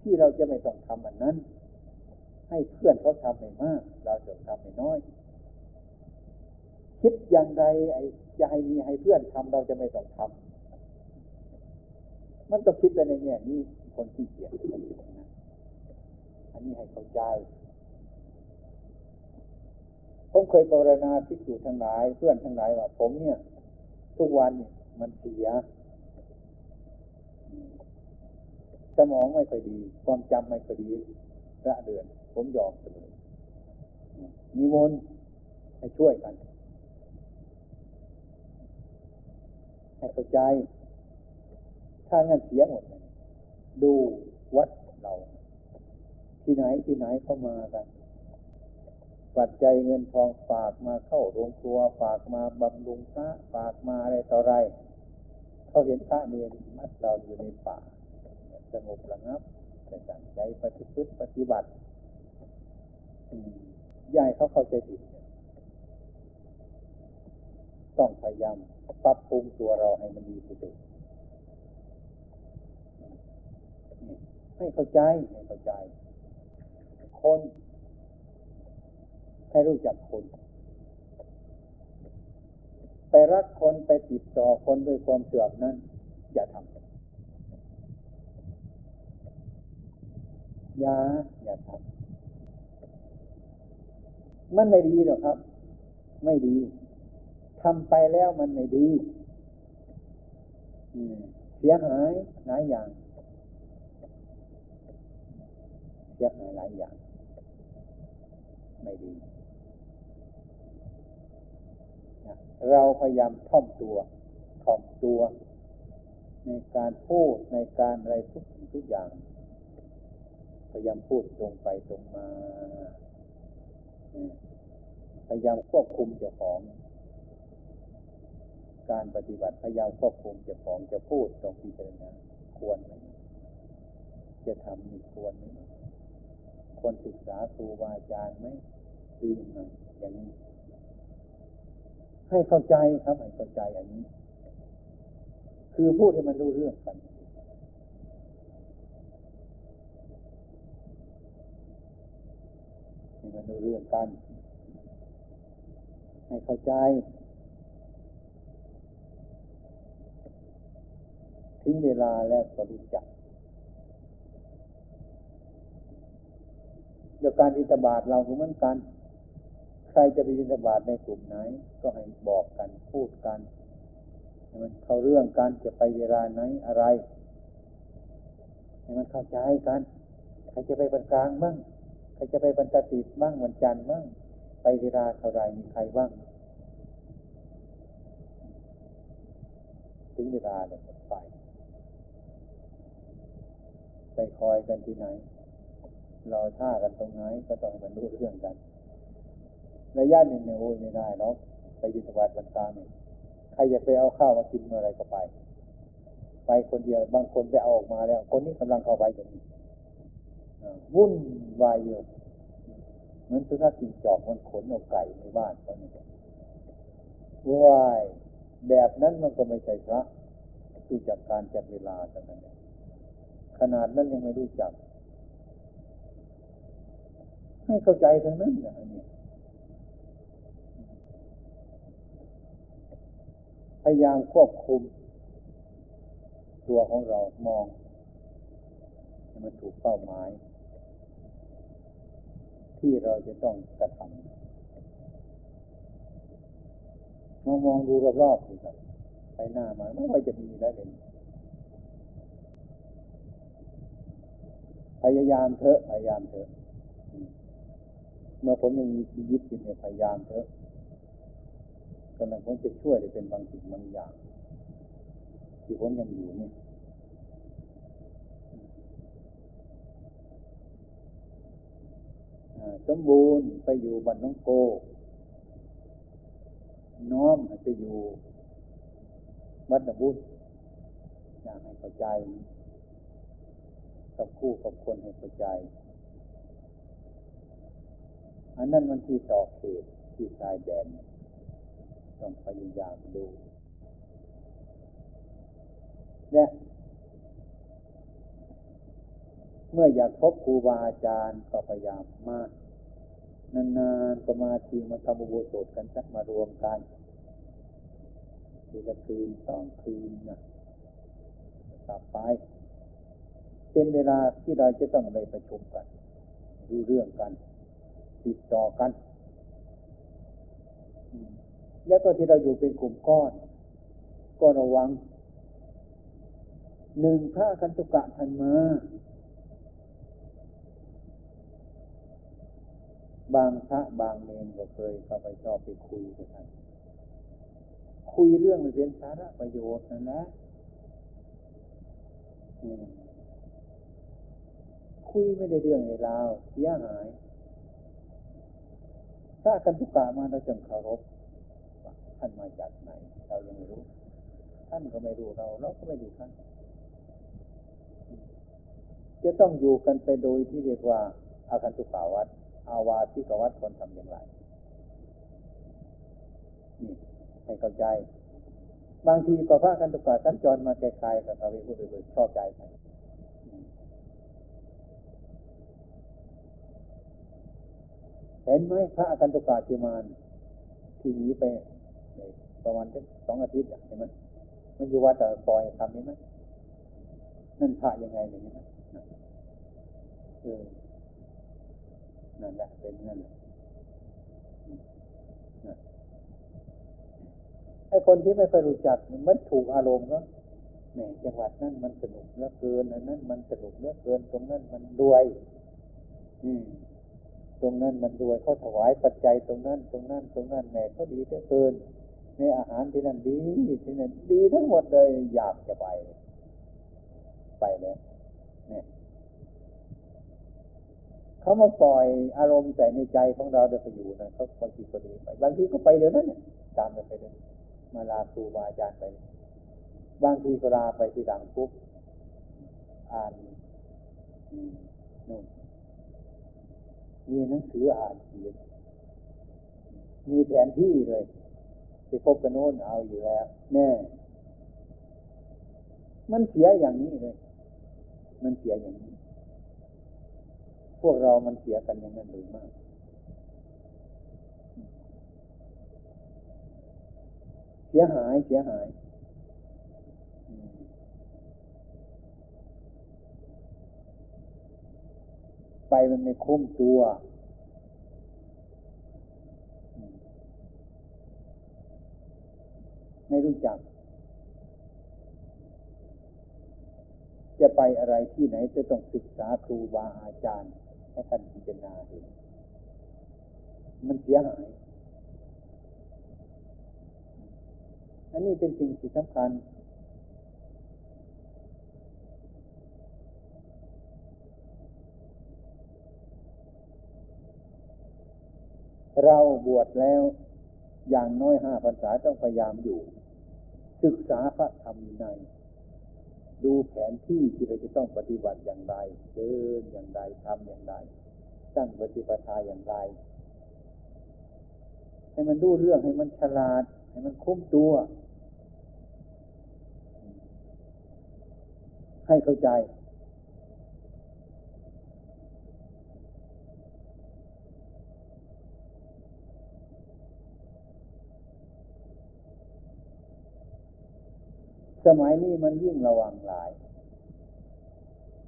ที่เราจะไม่ต้องทำอันนั้นให้เพื่อนเขาทำให้มากเราจะทำให้น้อย คิดอย่างไรไอ้จะให้มีให้เพื่อนทำเราจะไม่ต้องทำมันต้องคิดไปในแง่นี้คนขี้เกียจอันนี้ให้เข้าใจผมเคยภาวนาที่อยู่ทั้งหลายเพื่อนทั้งหลายว่าผมเนี่ยทุกวันเนี่ยมันเสียสมองไม่ค่อยดีความจำไม่ค่อยดีระเดือนผมยอมเสมอนิมนต์ให้ช่วยกันให้เข้าใจถ้างั้นเสียหมดดูวัดเราที่ไหนเข้ามากันปัจจัยเงินทองฝากมาเข้าโรงครัวฝากมาบำรุงพระฝากมาอะไรต่ออะไรเขาเห็นพระเนรมัดเราอยู่ในป่าสงบระงับแต่ตั้งใจปฏิบัติยายเขาเข้าใจผิดต้องพยายามปรับปรุงตัวเราให้มันดีที่สุดให้เข้าใจคนให้รู้จักคนไปรักคนไปติดต่อคนด้วยความเสื่อมนั้นอย่าทำมันไม่ดีหรอกครับไม่ดีทำไปแล้วมันไม่ดีเสียหายหลายอย่างไม่ดีเราพยายามท่อมตัวในการพูดในการอะไรทุกอย่างพยายามพูดตรงไปตรงมาพยายามควบคุมเจ้าของการปฏิบัติพยายามควบคุมเจ้าของจะพูดตรงพิจารณาควรไหมจะทำมีควรไหมควรศึกษาครูบาอาจารย์ไหมดูยังไงอย่างนี้ให้เข้าใจครับให้เข้าใจอันนี้คือพูดให้มันรู้เรื่องกันให้มันรู้เรื่องกันให้เข้าใจถึงเวลาแล้วก็รู้จักเรื่องการบิณฑบาตเราเหมือนกันใครจะไปบิณฑบาตในกลุ่มไหนก็ให้บอกกันพูดกันให้มันเข้าเรื่องกันจะไปเวลาไหนอะไรให้มันเข้าใจกันใครจะไปบรรกลางบ้างใครจะไปบรรติตบ้างวันจันทร์บ้างไปเวลาเท่าไรมีใครบ้างถึงเวลาแล้วไปคอยกันที่ไหนเราท่ากันตรงไหนก็ต้องมันรู้เรื่องกันระยะหนึ่งเนี่ยโอ้ยไม่ได้เนาะไปบิณฑบาตวันกลางนี่ใครอยากไปเอาข้าวมากินเมื่อไรก็ไปคนเดียวบางคนไปเอาออกมาแล้วคนนี้กำลังเข้าไปอย่างนี้วุ่นวายอยู่เหมือนสุนัขจิ้งจอกมันขนเอาไก่ในบ้านเขาเนี่ยว้ายแบบนั้นมันก็ไม่ใช่พระรู้จักการจัดเวลาเท่านั้นขนาดนั้นยังไม่รู้จักให้เข้าใจทั้งนั้นนะอันนี้พยายามควบคุมตัวของเรามองให้มันถูกเป้าหมายที่เราจะต้องกระทำมองดูรอบๆดูครับไปหน้ามาไม่ว่าจะมีแล้วเลยพยายามเถอะเมื่อผมยังมีชีวิตอยู่เนี่ยพยายามเถอะกำลังผมจะช่วยได้เป็นบางสิ่งบางอย่างที่ผมยังอยู่เนี่ยสมบูรณ์ไปอยู่บ้านน้องโกน้อมไปอยู่วัดนบุญอยากให้เข้าใจกับคู่กับคนให้เข้าใจอันนั้นมันที่ต่อเขตที่ชายแดนต้องพยายามดูและเมื่ออยากพบครูบาอาจารย์ก็พยายามมาก นานๆประมาทีมาทำอุโบสถกันสักมารวมกันทีละคืนต้องคืนนะกลับไปเป็นเวลาที่เราจะต้องไปประชุมกันดูเรื่องกันติดต่อกันแล้วก็ที่เราอยู่เป็นกลุ่มก้อนก็ระวังหนึ่งพระคันตุกะท่านมาบางพระบางเนรก็เคยเข้าไปชอบไปคุยกับท่านคุยเรื่องไม่เป็นสาระประโยชน์นะนะคุยไม่ได้เรื่องในราวเสียหายพระคันตุกะมาเราจึงเคารพท่านมาจากไหนเรายังไม่รู้ท่านก็ไม่รู้เราก็ไม่รู้ท่านจะต้องอยู่กันไปโดยที่เรียกว่าอาคันตุกะวัดอาวาสิกวัดคนทำอย่างไรนี่ให้เข้าใจบางทีก็พระคันตุกะสัญจรมาไกลๆกับเราไปพูดไปชอบใจกันเห็นไหมพระอาคันตุกะที่มาที่นี้ไปประมาณ2 อาทิตย์เห็นไหมมันอยู่วัดแต่ปล่อยทำนี่ไหมนั่นพระยังไงอย่างนี้นะนั่นแหละเป็นนั่นแหละไอ้คนที่ไม่เคยรู้จักมันถูกอารมณ์ก็แหมจังหวัดนั่นมันสนุกเหลือเกินอันนั้นมันสนุกเหลือเกินตรงนั้นมันรวยตรงนั้นมันรวยเขาถวายปัจจัยตรงนั้นแหมเขาดีเหลือเกินในอาหารที่นั่นดีที่นั่นดีทั้งหมดเลยอยากจะไปแล้วเนี่ยเขามาปล่อยอารมณ์ใส่ในใจของเราโดยไปอยู่นะเขาบางทีก็ดีไปบางทีก็ไปเดี๋ยวนั้นเนี่ยตามกันไปเลยมาลาครูบาอาจารย์ไปบางทีก็ลาไปที่ดังปุ๊บอ่านนู่นมีหนังสืออ่านเขียนมีแผนที่เลยไปพบกันโน้นเอาอยู่แล้วแน่มันเสียอย่างนี้เลยมันเสียอย่างนี้พวกเรามันเสียกันอย่างนั้นเลยมากเสียหายไปมันไม่คุ้มตัวไม่รู้จักจะไปอะไรที่ไหนจะต้องศึกษาครูบาอาจารย์ให้ท่านพิจารณาเองมันเสียหายอันนี้เป็นสิ่งที่สำคัญเราบวชแล้วอย่างน้อย5 พรรษาต้องพยายามอยู่ศึกษาพระธรรมวินัยดูแผนที่ที่เราจะต้องปฏิบัติอย่างไรเดินอย่างไรทำอย่างไรตั้งปฏิปทาอย่างไรให้มันรู้เรื่องให้มันฉลาดให้มันคุ้มตัวให้เข้าใจสมัยนี้มันยิ่งระวังหลาย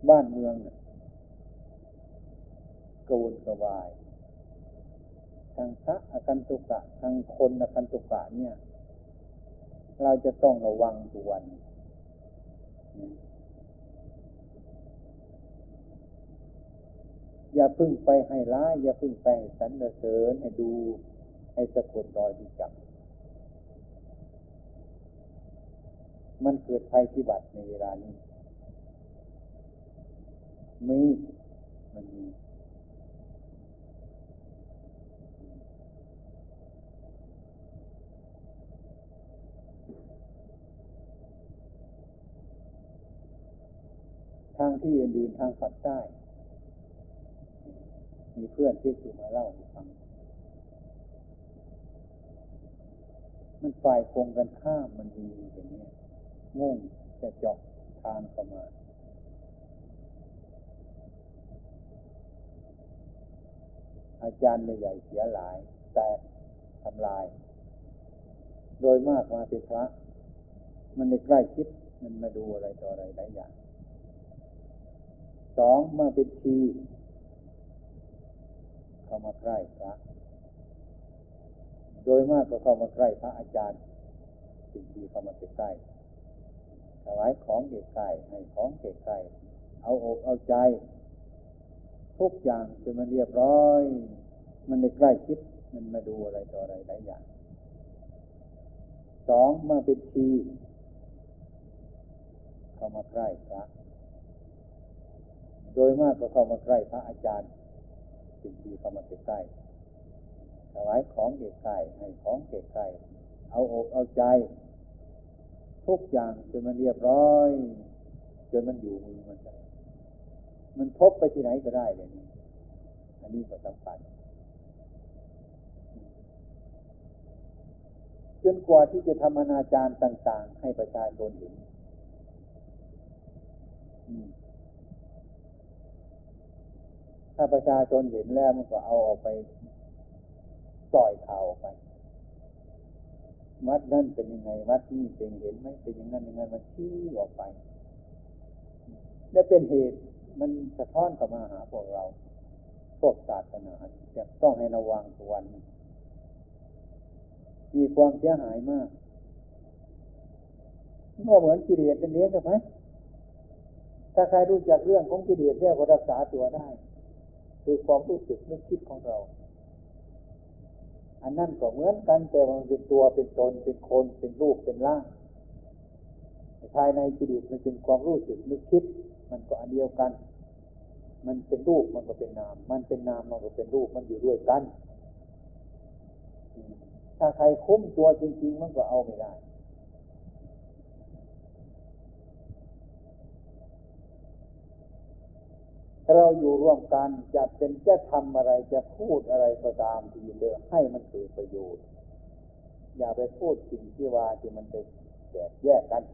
บ้านเมืองน่ะกวนกวายทางพระอาคันตุกะทางคนอาคันตุกะเนี่ยเราจะต้องระวังทุกวันอย่าพึ่งไปให้ร้ายอย่าพึ่งไปสรรเสริญให้ดูให้สะกดรอยดูจับมันเกิดภัยพิบัติในเวลานี้มันมีทางที่อื่นๆทางฝัดได้มีเพื่อนที่อยู่มาเล่าให้ฟังมันฝ่ายคงกันข้ามมันมีอย่างนี้มุ่งจะเจาะทางเข้ามา อาจารย์ใหญ่เสียหลายแตกทำลายโดยมากมาเป็นพระมันในใกล้ชิดมันมาดูอะไรต่ออะไรหลายอย่างสองมาเป็นชีเข้ามาใกล้พระโดยมากก็เข้ามาใกล้พระอาจารย์เป็นชีเข้ามาใกล้ถวายของใกล้ให้ของใกล้เอาอกเอาใจทุกอย่างจนมันเรียบร้อยมันในใกล้ชิดมันมาดูอะไรต่ออะไรหลายอย่างสองมาเป็นชีเข้ามาใกล้พระโดยมากก็เข้ามาใกล้พระอาจารย์เป็นชีเข้ามาใกล้ถวายของใกล้ให้ของใกล้เอาอกเอาใจทุกอย่างจนมันเรียบร้อยจนมันอยู่มือมันทบไปที่ไหนก็ได้เลยนี่อันนี้ก็สำคัญจนกว่าที่จะทำอนาจารต่างๆให้ประชาชนเห็นถ้าประชาชนเห็นแล้วมันก็เอาออกไปปล่อยข่าวออกไปวัดนั่นเป็นยังไงวัดนี่เป็นเห็นไหมเป็นยังไงยังไงมันชี้ออกไปและเป็นเหตุมันสะท้อนกลับมาหาพวกเราพวกศาสนาจะต้องให้ระวังทุกวันมีความเสียหายมากก็เหมือนกิเลสเป็นเลี้ยงใช่ไหมถ้าใครรู้จักเรื่องของกิเลสเนี่ยก็รักษาตัวได้คือความรู้สึกนึกคิดของเราอันนั้นก็เหมือนกันแต่มันเป็นตัวเป็นตนเป็นคนเป็นรูปเป็นร่างภายในจิตมันเป็นความรู้สึกนึกคิดมันก็อันเดียวกันมันเป็นรูปมันก็เป็นนามมันเป็นนามมันก็เป็นรูปมันอยู่ด้วยกันถ้าใครคุ้มตัวจริงๆมันก็เอาไม่ได้เราอยู่ร่วมกันจะเป็นจะทำอะไรจะพูดอะไรก็ตามทีเดียวให้มันเกิดประโยชน์อย่าไปพูดสิ่งที่ว่าที่มันจะแตกแยกกัน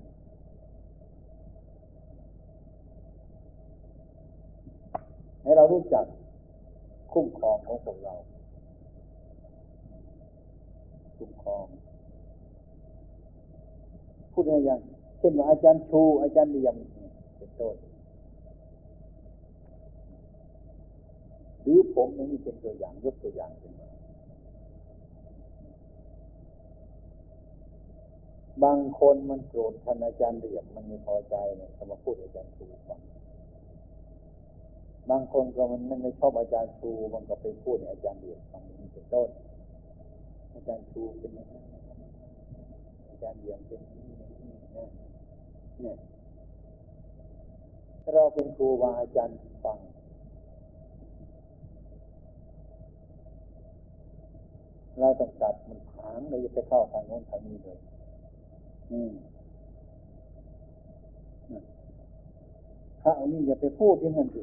ให้เรารู้จักคุ้มครองของพวกเราคุ้มครองพูดอะไรอย่างเช่นว่าอาจารย์ชูอาจารย์เลี่ยมเป็นต้นหรือผมนี่เป็นตัวอย่างยกตัวอย่างขึ้นมาบางคนมันโกรธท่านอาจารย์เดี่ยมมันไม่พอใจเนี่ยเขามาพูดอาจารย์ชูฟังบางคนก็มันไม่ชอบอาจารย์ชูมันก็ไปพูดอาจารย์เดี่ยมฟังนี่เป็นต้นอาจารย์ชูเป็นอย่างนี้อาจารย์เดี่ยมเป็นอย่างนี้นะเนี่ยเราเป็นครูบาอาจารย์ฟังเราต้องจับมันถางเลยจะไปเข้าทางโน้นทางนี้เลยพระองค์นี้อย่าไปพูดอย่างนั้นสิ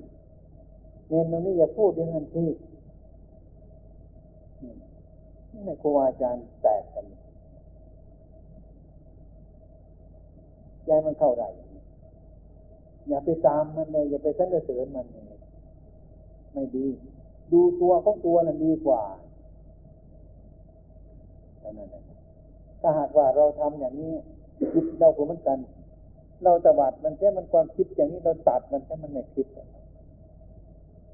เนนองค์นี้อย่าพูดอย่างนั้นสินี่ครูอาจารย์แตกกันใจมันเข้าได้อย่าไปตามมันเลยอย่าไปสรรเสริญมันเลยไม่ดีดูตัวของตัวนั่นดีกว่าถ้าหากว่าเราทำอย่างนี้คิดเราก็เหมือนกันเราตวัดมันแค่มันความคิดอย่างนี้เราตัดมันแค่มันไม่คิด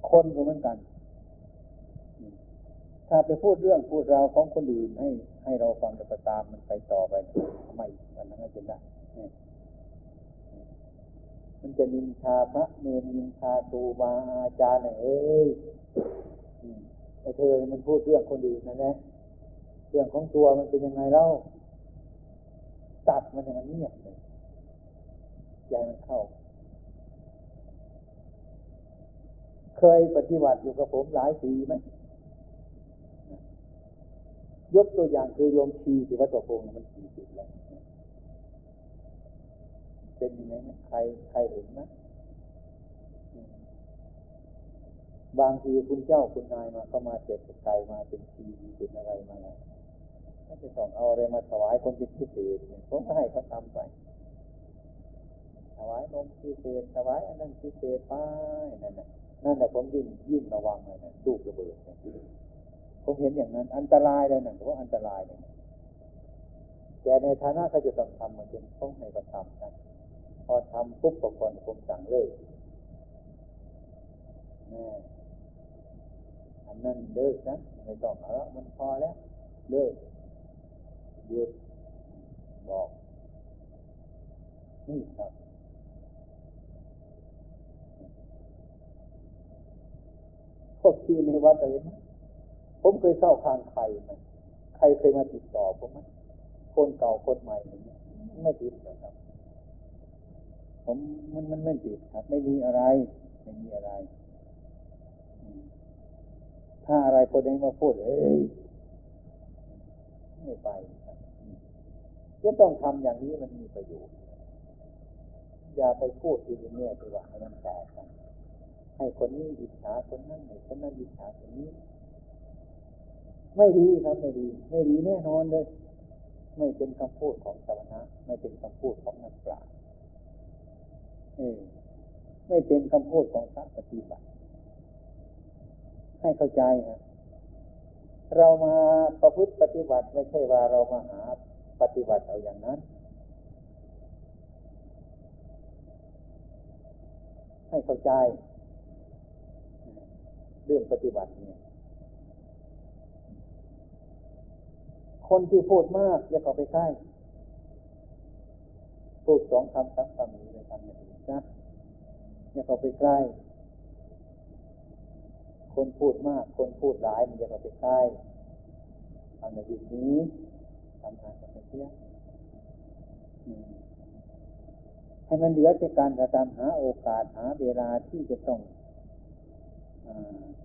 คนก็เหมือนกันถ้าไปพูดเรื่องพูดราวของคนอื่นให้เราฟังแต่ตามมันไปต่อไปทำไมมันนั่นจะได้มันจะนินทาพระเนรนินทาครูบาอาจารย์เอ้ยไอ้เธอมันพูดเรื่องคนอื่นนะเนี่ยเรื่องของตัวมันเป็นยังไงเล่าตัดมันเนี่ยมันเงียบเลยใจมันเข้าเคยปฏิบัติอยู่กับผมหลายปีไหมยกตัวอย่างคือโยมชีที่วัดประพงษ์มัน40แล้วเป็นยังไงไหมใครเห็นไหมบางทีคุณเจ้าคุณนายมาเข้ามาเสกไก่มาเป็นชีเป็นอะไรมาถ้าจะส่งเอาอะไรมาถวายคนพิเศษผมก็ให้เขาทำไปถวายนมพิเศษถวายอันนั้นพิเศษไปนั่นน่ะ นั่นแหละผมยิ่งระวังเลยนะลูกระเบิดเนี่ยผมเห็นอย่างนั้นอันตรายเลยนะผมว่าอันตรายเลยแต่ในฐานะเขาจะต้องทำมันเป็นต้องให้เขาทำนะพอทำปุ๊บก่อนผมสั่งเลิกนี่อันนั้นเลิกนะไม่ต้องแล้วมันพอแล้วเลิกหยุดบอกนี่ครับพวกที่ในวัดเห็นไหมผมเคยเข้าข้างใครไหมใครเคยมาติดต่อผมไหมคนเก่าคนใหม่ไม่ติดครับผมมันไม่ติดครับไม่มีอะไรถ้าอะไรคนไหนมาพูดเอ้ยไม่ไปครับจะต้องทำอย่างนี้มันมีประโยชน์อย่าไปพูดที่แม่ที่ว่าให้มันแตกกันให้คนนี้อิจฉาคนนั้นให้คนนั้นอิจฉาคนนี้ไม่ดีครับไม่ดีแน่นอนเลยไม่เป็นคำพูดของสมณะไม่เป็นคำพูดของนักปราชญ์ไม่เป็นคำพูดของพระปฏิบัติให้เข้าใจครับเรามาประพฤติปฏิบัติไม่ใช่ว่าเรามาหาปฏิบัติเอาอย่างนั้นให้เข้าใจเรื่องปฏิบัติเนี่ยคนที่พูดมากอย่าเข้าไปใกล้พูดสองคำสามคำนี้เป็นคำหนึ่งนะอย่าเข้าไปใกล้คนพูดมากคนพูดหลายอย่าเข้าไปใกล้ทำในจุดนี้ทำงานกับเพื่อนให้มันเหลือแต่การกระทำหาโอกาสหาเวลาที่จะต้อง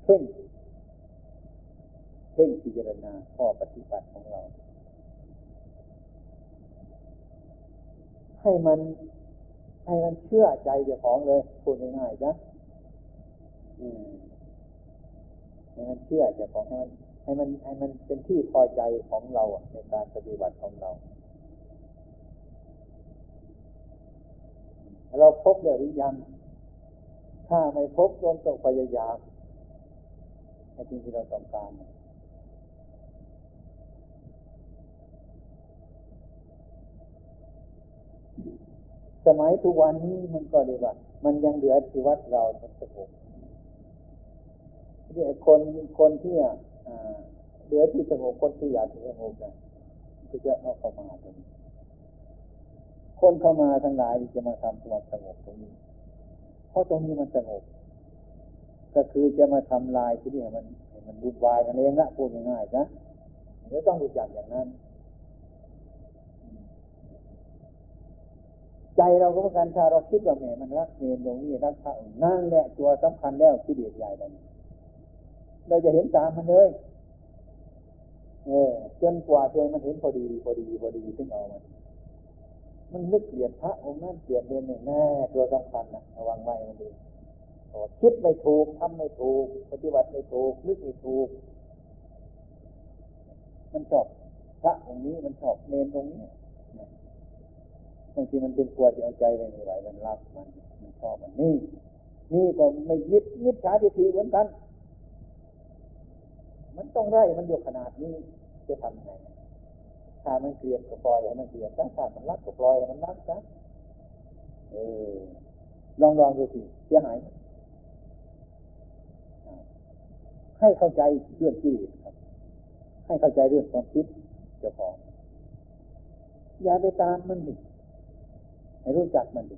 เพ่งพิจารณาข้อปฏิบัติของเราให้มันเชื่อใจเจ้าของเลยพูดง่ายๆนะให้มันเชื่อเจ้าของให้มันเป็นที่พอใจของเราในการปฏิบัติของเราพบแล้วหรือยังถ้าไม่พบต้องพยายามให้จริงที่เราต้องการสมัยทุกวันนี้มันก็เลยว่ามันยังเหลือที่วัดเราทั้งสงบที่คนที่เหลือที่สงบคนที่อยากที่สงบนะก็จะเอาเข้ามาตรงนี้คนเข้ามาทั้งหลายจะมาทำความสงบตรงนี้เพราะตรงนี้มันสงบก็คือจะมาทำลายที่นี่มันวุ่นวายนั่นเองละพูดง่ายๆนะเดี๋ยวต้องรู้จักอย่างนั้นใจเราก็เหมือนกันถ้าเราคิดว่าแหมมันรักเมนตรงนี้รักพระองค์นั่นแหละตัวสำคัญแล้วที่เดียดใหญ่แล้วเราจะเห็นตามมันเลยจนกว่าใจมันเห็นพอดีถึงเอามันนึกเปลี่ยนพระองค์นั่นเปลี่ยนเมนหนึ่งแน่ตัวสำคัญนะระวังไว้มันดีคิดไม่ถูกทำไม่ถูกปฏิบัติไม่ถูกนึกไม่ถูกมันชอบพระองค์นี้มันชอบเมนตรงนี้บางทีมันเป็นกลัวจะเอาใจไปไม่ไหวมันรักมันชอบมันนี่ก็ไม่มิจฉาทิฏฐิเหมือนกันมันต้องไล่มันอยู่ขนาดนี้จะทำไงถ้ามันเกลียดก็ปล่อยให้มันเกลียดซะถ้ามันรักก็ปล่อยให้มันรักซะลองดูสิเสียหายให้เข้าใจเรื่องกิเลสครับให้เข้าใจเรื่องความคิดเจ้าของอย่าไปตามมันดิให้รู้จักมันดิ